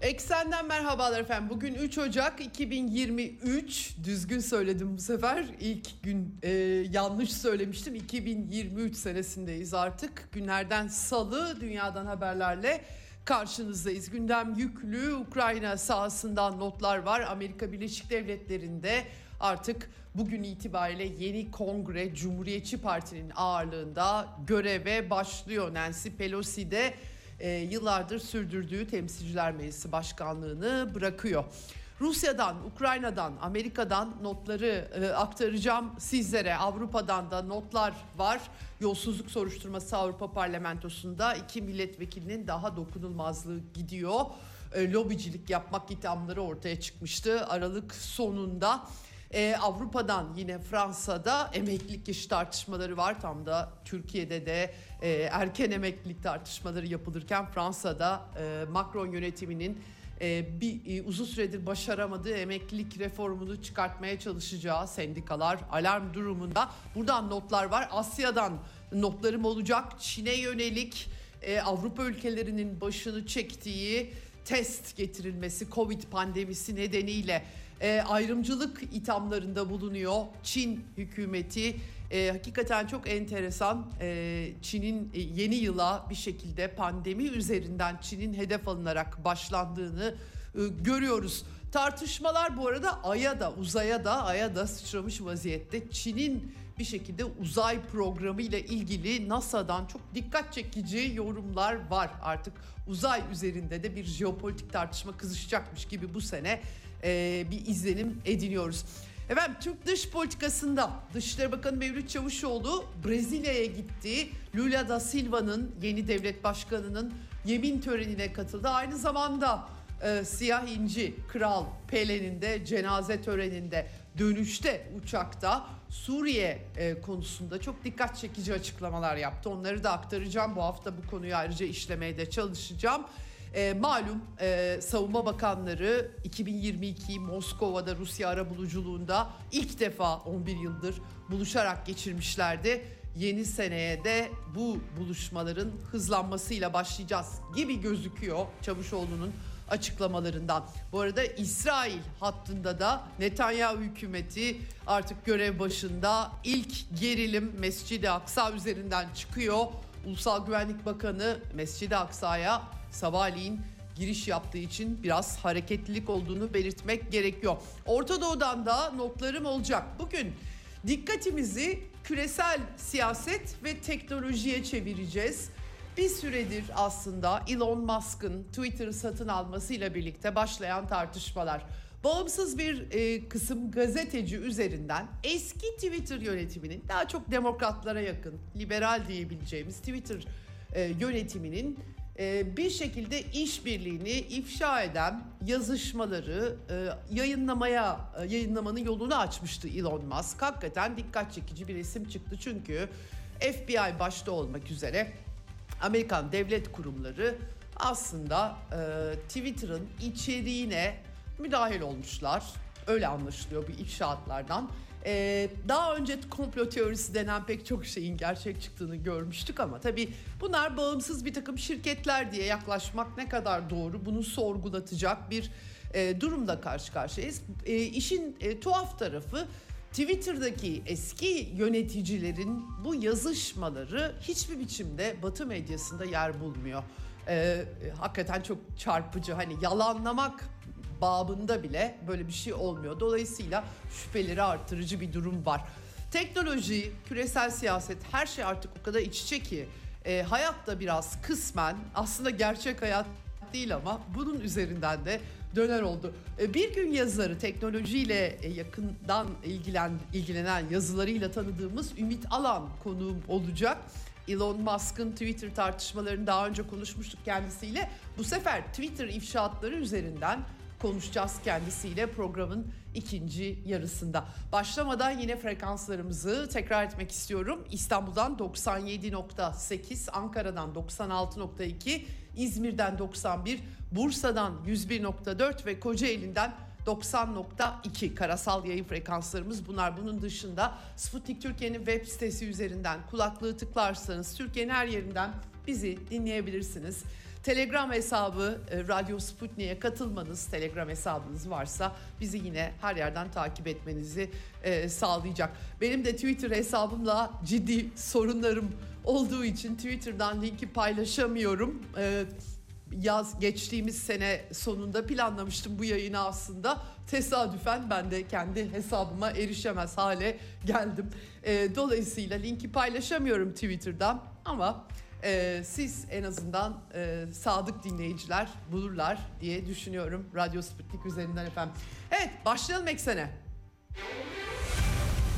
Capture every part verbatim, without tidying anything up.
Eksenden merhabalar efendim. Bugün üç Ocak iki bin yirmi üç. Düzgün söyledim bu sefer. İlk gün e, yanlış söylemiştim. iki bin yirmi üç senesindeyiz artık. Günlerden salı dünyadan haberlerle karşınızdayız. Gündem yüklü. Ukrayna sahasından notlar var. Amerika Birleşik Devletleri'nde artık bugün itibariyle yeni kongre Cumhuriyetçi Parti'nin ağırlığında göreve başlıyor. Nancy Pelosi de E, yıllardır sürdürdüğü Temsilciler Meclisi Başkanlığını bırakıyor. Rusya'dan, Ukrayna'dan, Amerika'dan notları e, aktaracağım sizlere. Avrupa'dan da notlar var. Yolsuzluk soruşturması Avrupa Parlamentosu'nda iki milletvekilinin daha dokunulmazlığı gidiyor. E, lobicilik yapmak ithamları ortaya çıkmıştı. Aralık sonunda e, Avrupa'dan yine Fransa'da emeklilik yaşı tartışmaları var. Tam da Türkiye'de de erken emeklilik tartışmaları yapılırken Fransa'da Macron yönetiminin bir uzun süredir başaramadığı emeklilik reformunu çıkartmaya çalışacağı sendikalar alarm durumunda. Buradan notlar var. Asya'dan notlarım olacak. Çin'e yönelik Avrupa ülkelerinin başını çektiği test getirilmesi Covid pandemisi nedeniyle ayrımcılık ithamlarında bulunuyor Çin hükümeti. E, hakikaten çok enteresan. E, Çin'in e, yeni yıla bir şekilde pandemi üzerinden Çin'in hedef alınarak başlandığını e, görüyoruz. Tartışmalar bu arada Ay'a da, uzaya da, Ay'a da sıçramış vaziyette. Çin'in bir şekilde uzay programı ile ilgili NASA'dan çok dikkat çekici yorumlar var. Artık uzay üzerinde de bir jeopolitik tartışma kızışacakmış gibi bu sene e, bir izlenim ediniyoruz. Efendim, Türk dış politikasında Dışişleri Bakanı Mevlüt Çavuşoğlu Brezilya'ya gitti. Lula da Silva'nın yeni devlet başkanının yemin törenine katıldı. Aynı zamanda e, Siyah İnci Kral Pelé'nin de cenaze töreninde, dönüşte uçakta Suriye e, konusunda çok dikkat çekici açıklamalar yaptı. Onları da aktaracağım. Bu hafta bu konuyu ayrıca işlemeye de çalışacağım. E, malum e, savunma bakanları iki bin yirmi ikiyi Moskova'da Rusya arabuluculuğunda ilk defa on bir yıldır buluşarak geçirmişlerdi. Yeni seneye de bu buluşmaların hızlanmasıyla başlayacağız gibi gözüküyor Çavuşoğlu'nun açıklamalarından. Bu arada İsrail hattında da Netanyahu hükümeti artık görev başında, ilk gerilim Mescid-i Aksa üzerinden çıkıyor. Ulusal Güvenlik Bakanı Mescid-i Aksa'ya sabahleyin giriş yaptığı için biraz hareketlilik olduğunu belirtmek gerekiyor. Orta Doğu'dan da notlarım olacak. Bugün dikkatimizi küresel siyaset ve teknolojiye çevireceğiz. Bir süredir aslında Elon Musk'ın Twitter'ı satın almasıyla birlikte başlayan tartışmalar. Bağımsız bir e, kısım gazeteci üzerinden eski Twitter yönetiminin, daha çok demokratlara yakın, liberal diyebileceğimiz Twitter e, yönetiminin e, bir şekilde işbirliğini ifşa eden yazışmaları e, yayınlamaya e, yayınlamanın yolunu açmıştı Elon Musk. Hakikaten dikkat çekici bir resim çıktı çünkü F B I başta olmak üzere Amerikan devlet kurumları aslında e, Twitter'ın içeriğine müdahil olmuşlar. Öyle anlaşılıyor bir ifşaatlardan. Ee, daha önce komplo teorisi denen pek çok şeyin gerçek çıktığını görmüştük ama tabii bunlar bağımsız bir takım şirketler diye yaklaşmak ne kadar doğru, bunu sorgulatacak bir e, durumla karşı karşıyayız. E, işin e, tuhaf tarafı, Twitter'daki eski yöneticilerin bu yazışmaları hiçbir biçimde Batı medyasında yer bulmuyor. E, hakikaten çok çarpıcı, hani yalanlamak babında bile böyle bir şey olmuyor. Dolayısıyla şüpheleri artırıcı bir durum var. Teknoloji, küresel siyaset, her şey artık o kadar iç içe ki e, hayat da biraz kısmen, aslında gerçek hayat değil ama bunun üzerinden de döner oldu. E, bir gün yazarı, teknolojiyle e, yakından ilgilen, ilgilenen yazılarıyla tanıdığımız Ümit Alan konuğum olacak. Elon Musk'ın Twitter tartışmalarını daha önce konuşmuştuk kendisiyle. Bu sefer Twitter ifşaatları üzerinden konuşacağız kendisiyle programın ikinci yarısında. Başlamadan yine frekanslarımızı tekrar etmek istiyorum. İstanbul'dan doksan yedi nokta sekiz, Ankara'dan doksan altı nokta iki, İzmir'den doksan bir, Bursa'dan yüz bir nokta dört ve Kocaeli'nden doksan nokta iki karasal yayın frekanslarımız bunlar. Bunun dışında Sputnik Türkiye'nin web sitesi üzerinden kulaklığı tıklarsanız Türkiye'nin her yerinden bizi dinleyebilirsiniz. Telegram hesabı e, Radyo Sputnik'e katılmanız, Telegram hesabınız varsa bizi yine her yerden takip etmenizi e, sağlayacak. Benim de Twitter hesabımla ciddi sorunlarım olduğu için Twitter'dan linki paylaşamıyorum. E, Yaz geçtiğimiz sene sonunda planlamıştım bu yayını aslında. Tesadüfen ben de kendi hesabıma erişemez hale geldim. E, dolayısıyla linki paylaşamıyorum Twitter'dan ama e, siz en azından e, sadık dinleyiciler bulurlar diye düşünüyorum Radyo Sputnik üzerinden efendim. Evet, başlayalım Eksen'e.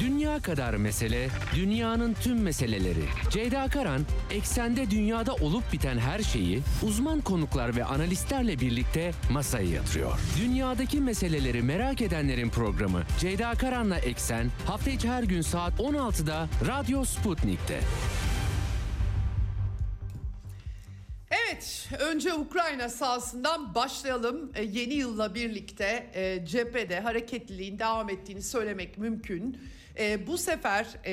Dünya kadar mesele, dünyanın tüm meseleleri. Ceyda Karan, Eksen'de dünyada olup biten her şeyi uzman konuklar ve analistlerle birlikte masaya yatırıyor. Dünyadaki meseleleri merak edenlerin programı Ceyda Karan'la Eksen, hafta içi her gün saat on altıda Radyo Sputnik'te. Evet, önce Ukrayna sahasından başlayalım. E, yeni yılla birlikte e, cephede hareketliliğin devam ettiğini söylemek mümkün. E, bu sefer e,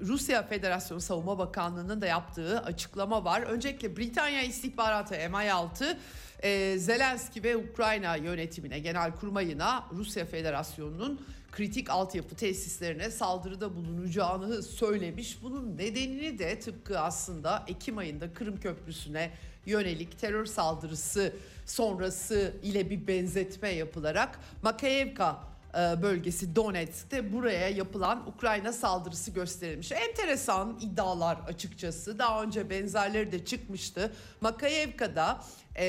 Rusya Federasyonu Savunma Bakanlığı'nın da yaptığı açıklama var. Öncelikle Britanya İstihbaratı M I altı, e, Zelenski ve Ukrayna yönetimine, genelkurmayına Rusya Federasyonu'nun kritik altyapı tesislerine saldırıda bulunacağını söylemiş. Bunun nedenini de tıpkı aslında Ekim ayında Kırım Köprüsü'ne yönelik terör saldırısı sonrası ile bir benzetme yapılarak Makiivka bölgesi Donetsk'te buraya yapılan Ukrayna saldırısı gösterilmiş. Enteresan iddialar açıkçası. Daha önce benzerleri de çıkmıştı. Makiivka'da e,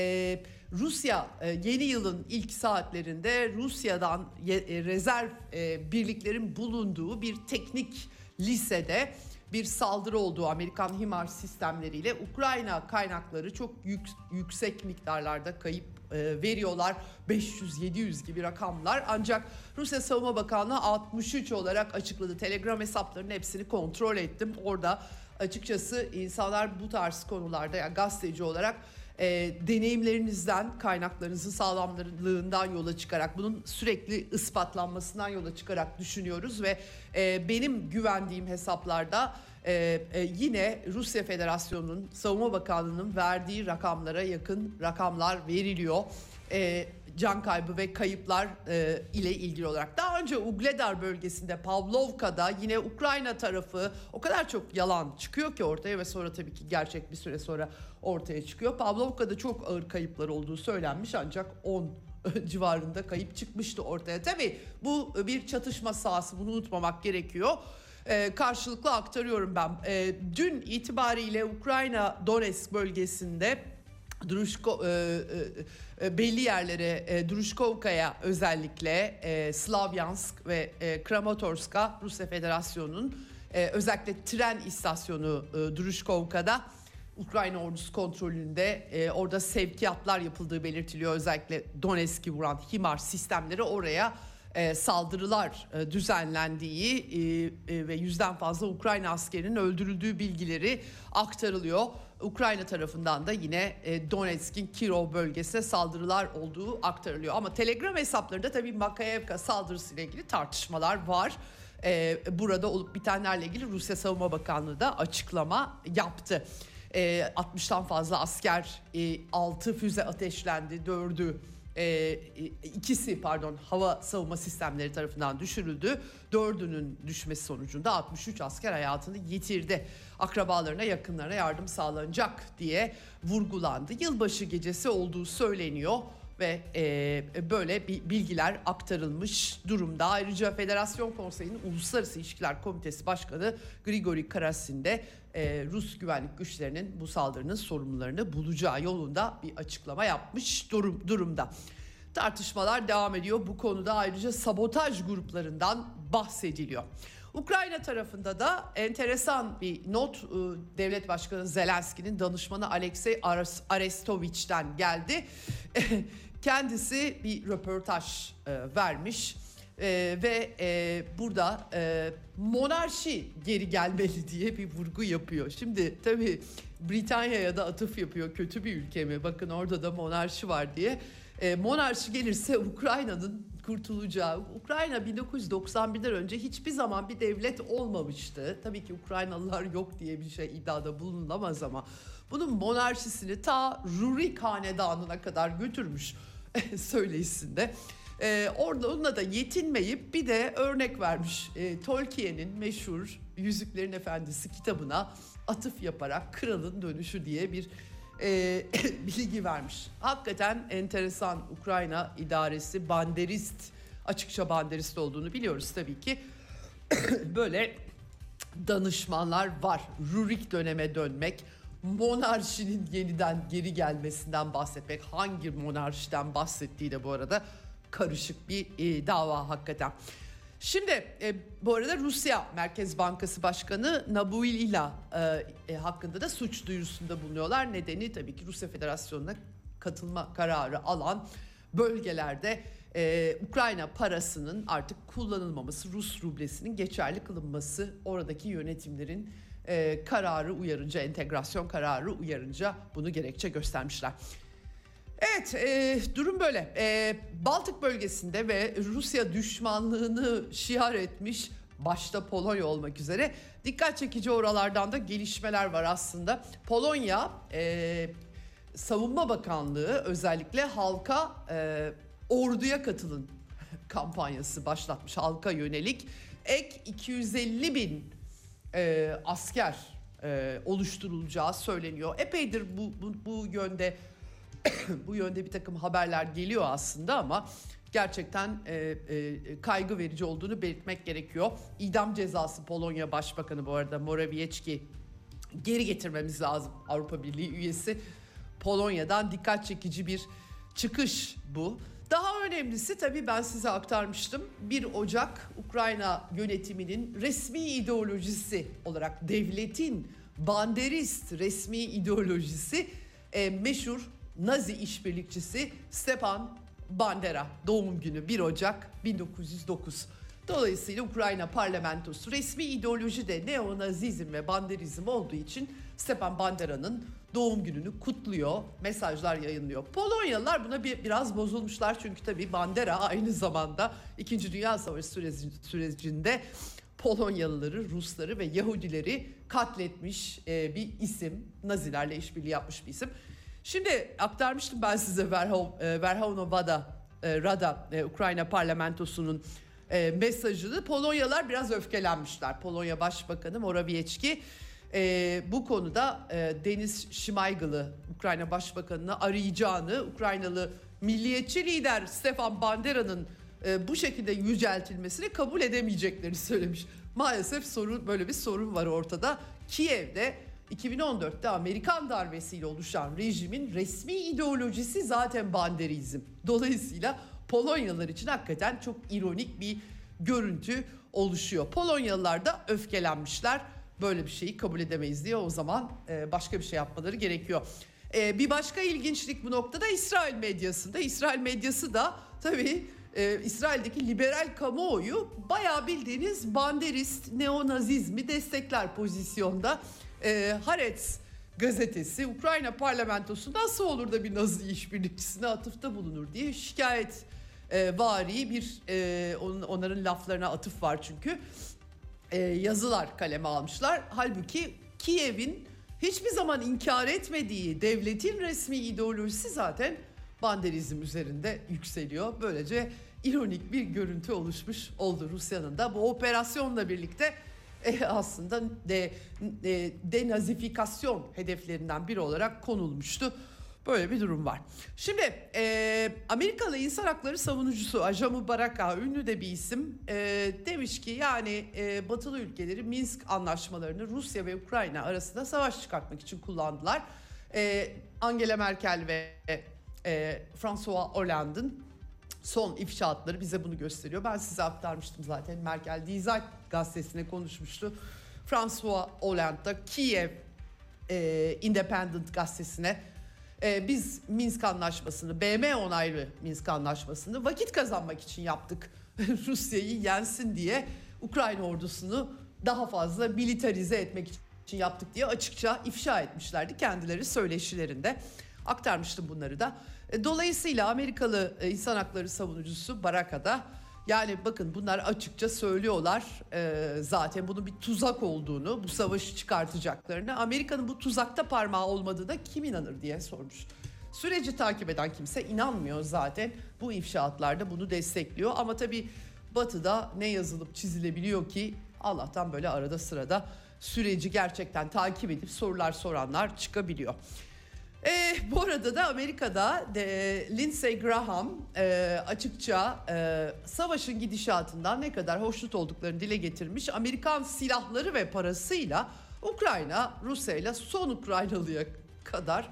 Rusya e, yeni yılın ilk saatlerinde Rusya'dan ye, e, rezerv e, birliklerin bulunduğu bir teknik lisede bir saldırı olduğu, Amerikan HIMARS sistemleriyle Ukrayna kaynakları çok yük, yüksek miktarlarda kayıp veriyorlar, beş yüz yedi yüz gibi rakamlar. Ancak Rusya Savunma Bakanlığı altmış üç olarak açıkladı. Telegram hesaplarının hepsini kontrol ettim. Orada açıkçası insanlar bu tarz konularda, yani gazeteci olarak e, deneyimlerinizden, kaynaklarınızın sağlamlığından yola çıkarak, bunun sürekli ispatlanmasından yola çıkarak düşünüyoruz ve e, benim güvendiğim hesaplarda Ee, e, yine Rusya Federasyonu'nun Savunma Bakanlığı'nın verdiği rakamlara yakın rakamlar veriliyor. Ee, can kaybı ve kayıplar e, ile ilgili olarak. Daha önce Ugledar bölgesinde, Pavlovka'da yine Ukrayna tarafı, o kadar çok yalan çıkıyor ki ortaya ve sonra tabii ki gerçek bir süre sonra ortaya çıkıyor. Pavlovka'da çok ağır kayıplar olduğu söylenmiş ancak on civarında kayıp çıkmıştı ortaya. Tabii bu bir çatışma sahası, bunu unutmamak gerekiyor. Ee, karşılıklı aktarıyorum ben. Ee, dün itibariyle Ukrayna Donetsk bölgesinde Druşko, e, e, belli yerlere, e, Druşkovka'ya özellikle e, Slavyansk ve e, Kramatorsk'a Rusya Federasyonu'nun e, özellikle tren istasyonu e, Druşkovka'da Ukrayna ordusu kontrolünde, e, orada sevkiyatlar yapıldığı belirtiliyor. Özellikle Donetsk'i vuran HIMARS sistemleri oraya E, saldırılar e, düzenlendiği e, e, ve yüzden fazla Ukrayna askerinin öldürüldüğü bilgileri aktarılıyor. Ukrayna tarafından da yine e, Donetsk'in Kirov bölgesine saldırılar olduğu aktarılıyor. Ama Telegram hesaplarında tabii Makiivka saldırısıyla ilgili tartışmalar var. E, burada olup bitenlerle ilgili Rusya Savunma Bakanlığı da açıklama yaptı. E, altmıştan fazla asker, e, altı füze ateşlendi, dördü. E, ikisi pardon hava savunma sistemleri tarafından düşürüldü. Dördünün düşmesi sonucunda altmış üç asker hayatını yitirdi. Akrabalarına, yakınlarına yardım sağlanacak diye vurgulandı. Yılbaşı gecesi olduğu söyleniyor ve e, böyle bilgiler aktarılmış durumda. Ayrıca Federasyon Konseyi'nin Uluslararası İlişkiler Komitesi Başkanı Grigori Karasin de e, Rus güvenlik güçlerinin bu saldırının sorumlularını bulacağı yolunda bir açıklama yapmış durum, durumda. Tartışmalar devam ediyor. Bu konuda ayrıca sabotaj gruplarından bahsediliyor. Ukrayna tarafında da enteresan bir not Devlet Başkanı Zelenski'nin danışmanı Aleksey Arestoviç'ten geldi. kendisi bir röportaj e, vermiş e, ve e, burada e, monarşi geri gelmeli diye bir vurgu yapıyor. Şimdi tabii Britanya'ya da atıf yapıyor, kötü bir ülke mi? Bakın orada da monarşi var diye. E, monarşi gelirse Ukrayna'nın kurtulacağı. Ukrayna bin dokuz yüz doksan birden önce hiçbir zaman bir devlet olmamıştı. Tabii ki Ukraynalılar yok diye bir şey iddiada bulunulamaz ama bunun monarşisini ta Rurik hanedanına kadar götürmüş söyleyişinde. Ee, orada onunla da yetinmeyip bir de örnek vermiş. Ee, Tolkien'in meşhur Yüzüklerin Efendisi kitabına atıf yaparak Kralın Dönüşü diye bir E, bilgi vermiş. Hakikaten enteresan. Ukrayna idaresi banderist, açıkça banderist olduğunu biliyoruz tabii ki. Böyle danışmanlar var. Rurik döneme dönmek, monarşinin yeniden geri gelmesinden bahsetmek, hangi monarşiden bahsettiği de bu arada karışık bir e, dava hakikaten. Şimdi e, bu arada Rusya Merkez Bankası Başkanı Nabuilina e, e, hakkında da suç duyurusunda bulunuyorlar. Nedeni tabii ki Rusya Federasyonu'na katılma kararı alan bölgelerde e, Ukrayna parasının artık kullanılmaması, Rus rublesinin geçerli kılınması, oradaki yönetimlerin e, kararı uyarınca, entegrasyon kararı uyarınca bunu gerekçe göstermişler. Evet, e, durum böyle. E, Baltık bölgesinde ve Rusya düşmanlığını şiar etmiş, başta Polonya olmak üzere dikkat çekici oralardan da gelişmeler var aslında. Polonya e, Savunma Bakanlığı özellikle halka e, orduya katılın kampanyası başlatmış, halka yönelik. Ek iki yüz elli bin e, asker e, oluşturulacağı söyleniyor. Epeydir bu, bu, bu yönde... Bu yönde bir takım haberler geliyor aslında ama gerçekten e, e, kaygı verici olduğunu belirtmek gerekiyor. İdam cezası Polonya Başbakanı bu arada Morawiecki geri getirmemiz lazım. Avrupa Birliği üyesi Polonya'dan dikkat çekici bir çıkış bu. Daha önemlisi tabii ben size aktarmıştım. bir Ocak Ukrayna yönetiminin resmi ideolojisi olarak devletin banderist resmi ideolojisi e, meşhur Nazi işbirlikçisi Stepan Bandera doğum günü bir Ocak bin dokuz yüz dokuz. Dolayısıyla Ukrayna parlamentosu resmi ideoloji de neonazizm ve banderizm olduğu için Stepan Bandera'nın doğum gününü kutluyor, mesajlar yayınlıyor. Polonyalılar buna bir, biraz bozulmuşlar çünkü tabii Bandera aynı zamanda İkinci Dünya Savaşı sürecinde Polonyalıları, Rusları ve Yahudileri katletmiş bir isim, Nazilerle işbirliği yapmış bir isim. Şimdi aktarmıştım ben size Verhovna Rada Ukrayna parlamentosunun mesajını. Polonyalar biraz öfkelenmişler. Polonya Başbakanı Morawiecki bu konuda Deniz Şimaygılı Ukrayna Başbakanı'nı arayacağını, Ukraynalı milliyetçi lider Stepan Bandera'nın bu şekilde yüceltilmesini kabul edemeyeceklerini söylemiş. Maalesef sorun, böyle bir sorun var ortada. Kiev'de iki bin on dörtte Amerikan darbesiyle oluşan rejimin resmi ideolojisi zaten banderizm. Dolayısıyla Polonyalılar için hakikaten çok ironik bir görüntü oluşuyor. Polonyalılar da öfkelenmişler. Böyle bir şeyi kabul edemeyiz diye o zaman başka bir şey yapmaları gerekiyor. Bir başka ilginçlik bu noktada İsrail medyasında. İsrail medyası da tabii İsrail'deki liberal kamuoyu bayağı bildiğiniz banderist neonazizmi destekler pozisyonda. E, Haaretz gazetesi Ukrayna parlamentosu nasıl olur da bir Nazi işbirlikçisine atıfta bulunur diye şikayet e, vari bir e, onun, onların laflarına atıf var çünkü e, yazılar kaleme almışlar. Halbuki Kiev'in hiçbir zaman inkar etmediği devletin resmi ideolojisi zaten banderizm üzerinde yükseliyor. Böylece ironik bir görüntü oluşmuş oldu Rusya'nın da bu operasyonla birlikte. E aslında de, de, denazifikasyon hedeflerinden biri olarak konulmuştu. Böyle bir durum var. Şimdi e, Amerikalı insan hakları savunucusu Ajamu Baraka, ünlü de bir isim, e, demiş ki yani e, batılı ülkeleri Minsk anlaşmalarını Rusya ve Ukrayna arasında savaş çıkartmak için kullandılar. E, Angela Merkel ve e, François Hollande'ın son ifşaatları bize bunu gösteriyor. Ben size aktarmıştım zaten. Merkel Die Zeit gazetesine konuşmuştu. François Hollande da Kiev e, Independent gazetesine e, biz Minsk Anlaşması'nı, B M onaylı Minsk Anlaşması'nı vakit kazanmak için yaptık. Rusya'yı yensin diye, Ukrayna ordusunu daha fazla militarize etmek için yaptık diye açıkça ifşa etmişlerdi kendileri söyleşilerinde. Aktarmıştım bunları da. Dolayısıyla Amerikalı insan hakları savunucusu Baraka'da, yani bakın bunlar açıkça söylüyorlar e, zaten bunun bir tuzak olduğunu, bu savaşı çıkartacaklarını, Amerika'nın bu tuzakta parmağı olmadığına kim inanır diye sormuş. Süreci takip eden kimse inanmıyor zaten, bu ifşaatlarda bunu destekliyor ama tabii Batı'da ne yazılıp çizilebiliyor ki, Allah'tan böyle arada sırada süreci gerçekten takip edip sorular soranlar çıkabiliyor. E, bu arada da Amerika'da de, Lindsey Graham e, açıkça e, savaşın gidişatından ne kadar hoşnut olduklarını dile getirmiş. Amerikan silahları ve parasıyla Ukrayna, Rusya'yla son Ukraynalı'ya kadar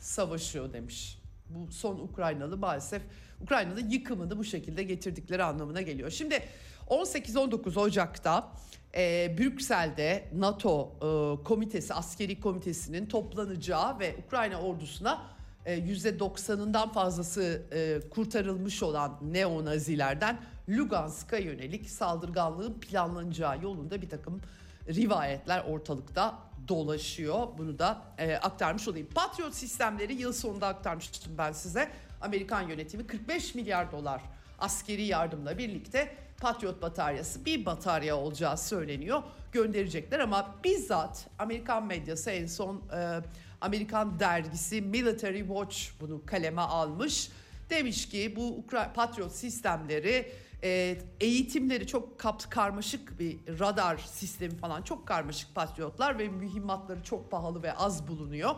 savaşıyor demiş. Bu son Ukraynalı maalesef Ukrayna'nın yıkımını bu şekilde getirdikleri anlamına geliyor. Şimdi on sekiz on dokuz Ocak'ta e, Brüksel'de NATO e, komitesi, askeri komitesinin toplanacağı ve Ukrayna ordusuna e, yüzde doksanından fazlası e, kurtarılmış olan neonazilerden Lugansk'a yönelik saldırganlığın planlanacağı yolunda bir takım rivayetler ortalıkta dolaşıyor. Bunu da e, aktarmış olayım. Patriot sistemleri yıl sonunda aktarmıştım ben size. Amerikan yönetimi kırk beş milyar dolar askeri yardımla birlikte Patriot bataryası, bir batarya olacağı söyleniyor, gönderecekler ama bizzat Amerikan medyası, en son e, Amerikan dergisi Military Watch bunu kaleme almış. Demiş ki bu Ukra- Patriot sistemleri e, eğitimleri çok kap- karmaşık bir radar sistemi falan, çok karmaşık Patriotlar ve mühimmatları çok pahalı ve az bulunuyor.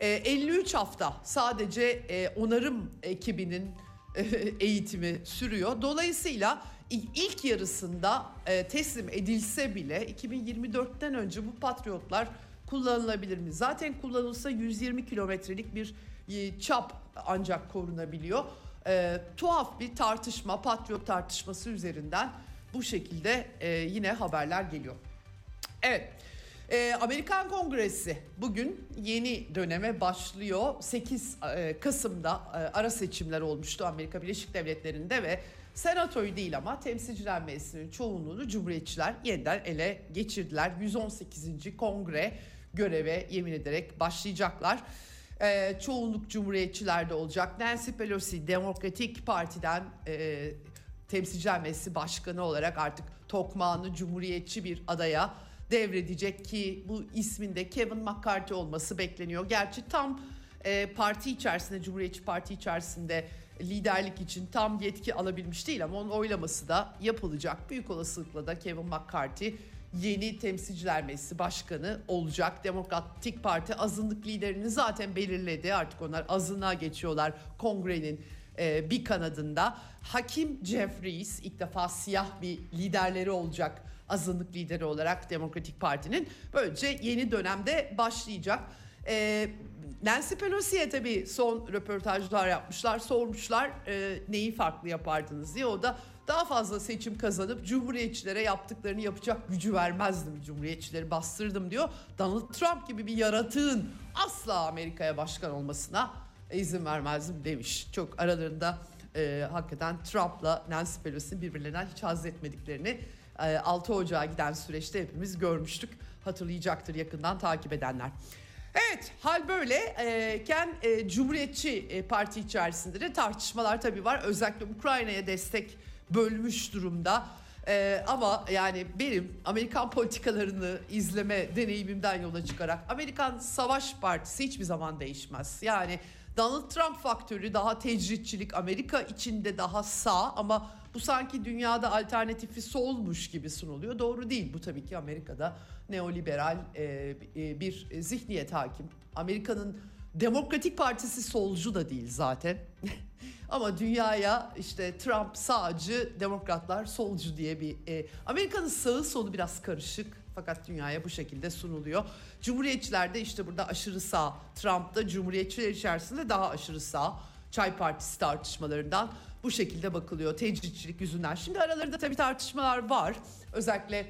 E, elli üç hafta sadece e, onarım ekibinin e, eğitimi sürüyor. Dolayısıyla ilk yarısında e, teslim edilse bile iki bin yirmi dörtten önce bu Patriotlar kullanılabilir mi? Zaten kullanılsa yüz yirmi kilometrelik bir e, çap ancak korunabiliyor. E, tuhaf bir tartışma, Patriot tartışması üzerinden bu şekilde e, yine haberler geliyor. Evet. E, Amerikan Kongresi bugün yeni döneme başlıyor. sekiz Kasım'da e, ara seçimler olmuştu Amerika Birleşik Devletleri'nde ve Senatoyu değil ama Temsilciler Meclisi'nin çoğunluğunu Cumhuriyetçiler yeniden ele geçirdiler. yüz on sekizinci Kongre göreve yemin ederek başlayacaklar. E, çoğunluk Cumhuriyetçilerde olacak. Nancy Pelosi Demokratik Parti'den e, Temsilciler Meclisi Başkanı olarak artık tokmağını Cumhuriyetçi bir adaya devredecek ki bu isminde Kevin McCarthy olması bekleniyor. Gerçi tam e, parti içerisinde, Cumhuriyetçi Parti içerisinde liderlik için tam yetki alabilmiş değil ama onun oylaması da yapılacak. Büyük olasılıkla da Kevin McCarthy yeni Temsilciler Meclisi Başkanı olacak. Demokratik Parti azınlık liderini zaten belirledi. Artık onlar azınlığa geçiyorlar kongrenin e, bir kanadında. Hakim Jeffries ilk defa siyah bir liderleri olacak, azınlık lideri olarak Demokratik Parti'nin. Böylece yeni dönemde başlayacak. E, Nancy Pelosi'ye tabii son röportajlar yapmışlar, sormuşlar e, neyi farklı yapardınız diye. O da daha fazla seçim kazanıp Cumhuriyetçilere yaptıklarını yapacak gücü vermezdim, Cumhuriyetçileri bastırdım diyor. Donald Trump gibi bir yaratığın asla Amerika'ya başkan olmasına izin vermezdim demiş. Çok aralarında e, hakikaten Trump'la Nancy Pelosi'nin birbirlerinden hiç haz etmediklerini e, altı Ocağa giden süreçte hepimiz görmüştük, hatırlayacaktır yakından takip edenler. Evet, hal böyleyken e, Cumhuriyetçi e, Parti içerisinde de tartışmalar tabii var. Özellikle Ukrayna'ya destek bölmüş durumda. E, ama yani benim Amerikan politikalarını izleme deneyimimden yola çıkarak Amerikan Savaş Partisi hiçbir zaman değişmez. Yani Donald Trump faktörü, daha tecritçilik, Amerika içinde daha sağ ama bu sanki dünyada alternatifi solmuş gibi sunuluyor. Doğru değil. Bu tabii ki Amerika'da neoliberal bir zihniyet hakim. Amerika'nın Demokratik Partisi solcu da değil zaten. Ama dünyaya işte Trump sağcı, Demokratlar solcu diye bir... Amerika'nın sağı solu biraz karışık fakat dünyaya bu şekilde sunuluyor. Cumhuriyetçiler de işte burada aşırı sağ. Trump da Cumhuriyetçiler içerisinde daha aşırı sağ. Çay Partisi tartışmalarından bu şekilde bakılıyor, tecritçilik yüzünden. Şimdi aralarında tabii tartışmalar var. Özellikle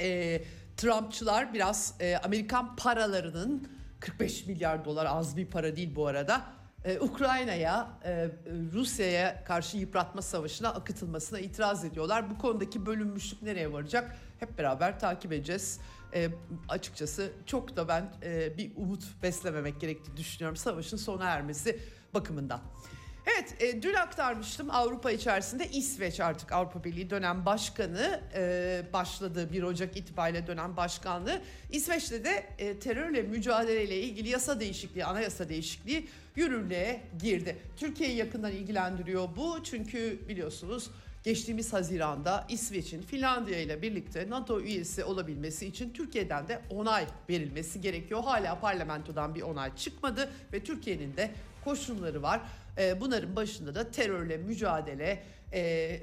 e, Trumpçılar biraz e, Amerikan paralarının kırk beş milyar dolar az bir para değil bu arada. Ee, Ukrayna'ya, e, Rusya'ya karşı yıpratma savaşına akıtılmasına itiraz ediyorlar. Bu konudaki bölünmüşlük nereye varacak? Hep beraber takip edeceğiz. E, açıkçası çok da ben e, bir umut beslememek gerektiğini düşünüyorum savaşın sona ermesi bakımından. Evet, e, dün aktarmıştım, Avrupa içerisinde İsveç artık Avrupa Birliği dönem başkanı e, başladı. bir Ocak itibariyle dönem başkanlığı. İsveç'te de e, terörle mücadeleyle ilgili yasa değişikliği, anayasa değişikliği yürürlüğe girdi. Türkiye'yi yakından ilgilendiriyor bu, çünkü biliyorsunuz geçtiğimiz Haziran'da İsveç'in Finlandiya ile birlikte NATO üyesi olabilmesi için Türkiye'den de onay verilmesi gerekiyor. Hala parlamentodan bir onay çıkmadı ve Türkiye'nin de koşulları var. Bunların başında da terörle mücadele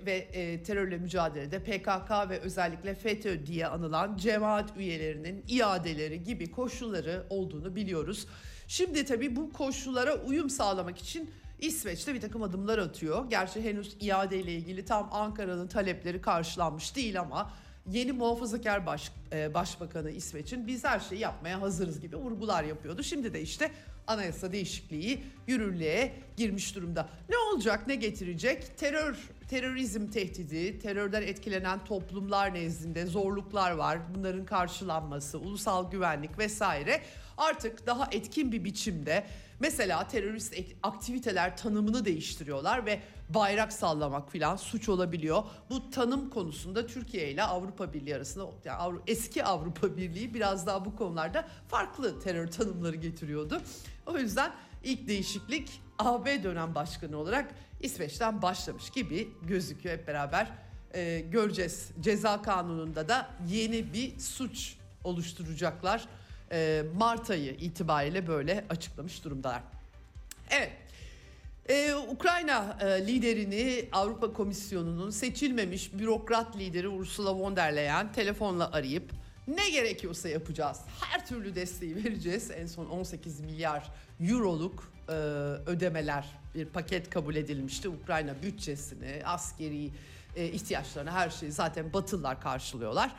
ve terörle mücadelede P K K ve özellikle FETÖ diye anılan cemaat üyelerinin iadeleri gibi koşulları olduğunu biliyoruz. Şimdi tabii bu koşullara uyum sağlamak için İsveç'te bir takım adımlar atıyor. Gerçi henüz iade ile ilgili tam Ankara'nın talepleri karşılanmış değil ama yeni muhafazakar baş, başbakanı İsveç'in biz her şeyi yapmaya hazırız gibi vurgular yapıyordu. Şimdi de işte anayasa değişikliği yürürlüğe girmiş durumda. Ne olacak, ne getirecek? Terör, terörizm tehdidi, terörden etkilenen toplumlar nezdinde zorluklar var. Bunların karşılanması, ulusal güvenlik vesaire. Artık daha etkin bir biçimde mesela terörist aktiviteler tanımını değiştiriyorlar ve bayrak sallamak filan suç olabiliyor. Bu tanım konusunda Türkiye ile Avrupa Birliği arasında, yani eski Avrupa Birliği biraz daha bu konularda farklı terör tanımları getiriyordu. O yüzden ilk değişiklik A B dönem başkanı olarak İsveç'ten başlamış gibi gözüküyor. Hep beraber e, göreceğiz. Ceza kanununda da yeni bir suç oluşturacaklar. Mart ayı itibariyle böyle açıklamış durumdalar. Evet, ee, Ukrayna e, liderini Avrupa Komisyonu'nun seçilmemiş bürokrat lideri Ursula von der Leyen telefonla arayıp ne gerekiyorsa yapacağız, her türlü desteği vereceğiz. En son on sekiz milyar euroluk e, ödemeler bir paket kabul edilmişti. Ukrayna bütçesini, askeri e, ihtiyaçlarını, her şeyi zaten Batılılar karşılıyorlar.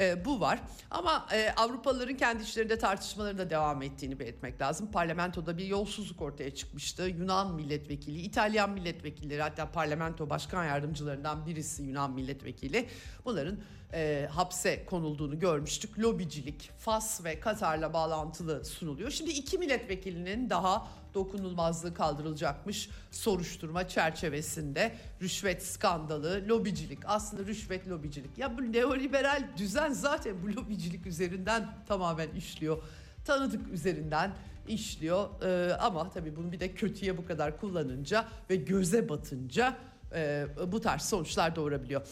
E, bu var ama e, Avrupalıların kendi içlerinde tartışmaların da devam ettiğini belirtmek lazım. Parlamentoda bir yolsuzluk ortaya çıkmıştı. Yunan milletvekili, İtalyan milletvekilleri, hatta parlamento başkan yardımcılarından birisi Yunan milletvekili, bunların e, hapse konulduğunu görmüştük. Lobicilik, Fas ve Katar'la bağlantılı sunuluyor. Şimdi iki milletvekilinin daha dokunulmazlığı kaldırılacakmış soruşturma çerçevesinde. Rüşvet skandalı, lobicilik, aslında rüşvet, lobicilik. Ya bu neoliberal düzen zaten bu lobicilik üzerinden tamamen işliyor. Tanıdık üzerinden işliyor. Ee, ama tabii bunu bir de kötüye bu kadar kullanınca ve göze batınca e, bu tarz sonuçlar doğurabiliyor.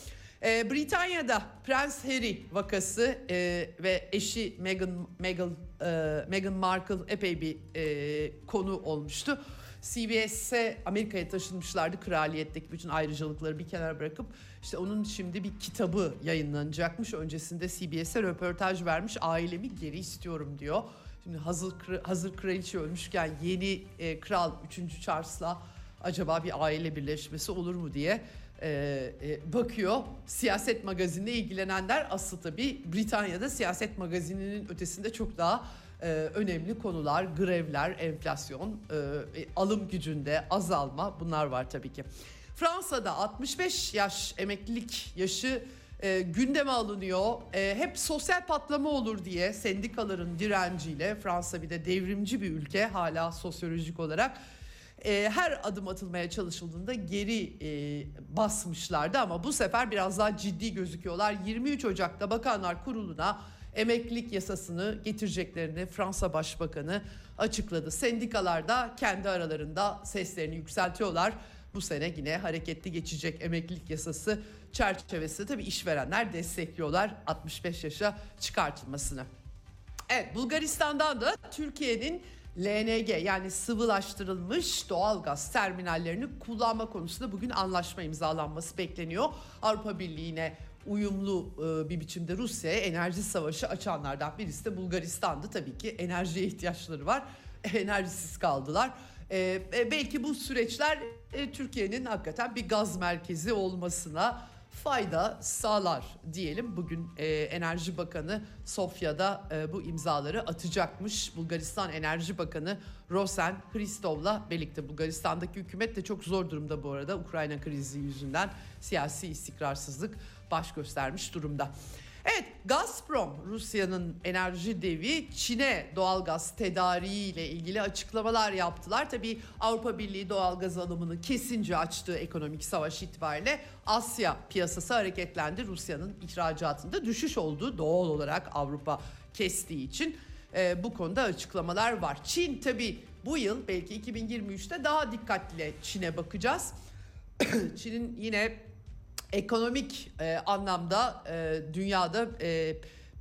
Ee, Britanya'da Prens Harry vakası e, ve eşi Meghan, Meghan, e, Meghan Markle epey bir e, konu olmuştu. C B S'e Amerika'ya taşınmışlardı, kraliyetteki bütün ayrıcalıkları bir kenara bırakıp. İşte onun şimdi bir kitabı yayınlanacakmış. Öncesinde C B S'e röportaj vermiş, ailemi geri istiyorum diyor. Şimdi hazır, hazır kraliçe ölmüşken yeni e, kral üçüncü Charles'la acaba bir aile birleşmesi olur mu diye Ee, e, bakıyor. Siyaset magazinine ilgilenenler, asıl tabii Britanya'da siyaset magazininin ötesinde çok daha e, önemli konular, grevler, enflasyon, e, alım gücünde azalma, bunlar var tabii ki. Fransa'da altmış beş yaş emeklilik yaşı e, gündeme alınıyor. E, hep sosyal patlama olur diye sendikaların direnciyle, Fransa bir de devrimci bir ülke hala sosyolojik olarak, her adım atılmaya çalışıldığında geri basmışlardı ama bu sefer biraz daha ciddi gözüküyorlar. yirmi üç Ocak'ta Bakanlar Kurulu'na emeklilik yasasını getireceklerini Fransa Başbakanı açıkladı. Sendikalar da kendi aralarında seslerini yükseltiyorlar. Bu sene yine hareketli geçecek emeklilik yasası çerçevesinde tabii işverenler destekliyorlar altmış beş yaşa çıkartılmasını. Evet, Bulgaristan'dan da Türkiye'nin L N G yani sıvılaştırılmış doğal gaz terminallerini kullanma konusunda bugün anlaşma imzalanması bekleniyor. Avrupa Birliği'ne uyumlu bir biçimde Rusya'ya enerji savaşı açanlardan birisi de Bulgaristan'dı. Tabii ki enerjiye ihtiyaçları var, enerjisiz kaldılar. Belki bu süreçler Türkiye'nin hakikaten bir gaz merkezi olmasına fayda sağlar diyelim. Bugün e, Enerji Bakanı Sofya'da e, bu imzaları atacakmış. Bulgaristan Enerji Bakanı Rosen Hristov'la birlikte. Bulgaristan'daki hükümet de çok zor durumda bu arada. Ukrayna krizi yüzünden siyasi istikrarsızlık baş göstermiş durumda. Evet, Gazprom, Rusya'nın enerji devi, Çin'e doğalgaz tedariğiyle ilgili açıklamalar yaptılar. Tabii Avrupa Birliği doğalgaz alımını kesince açtığı ekonomik savaş itibariyle Asya piyasası hareketlendi. Rusya'nın ihracatında düşüş olduğu doğal olarak Avrupa kestiği için e, bu konuda açıklamalar var. Çin tabii bu yıl belki iki bin yirmi üçte daha dikkatli Çin'e bakacağız. Çin'in yine... Ekonomik e, anlamda e, dünyada e,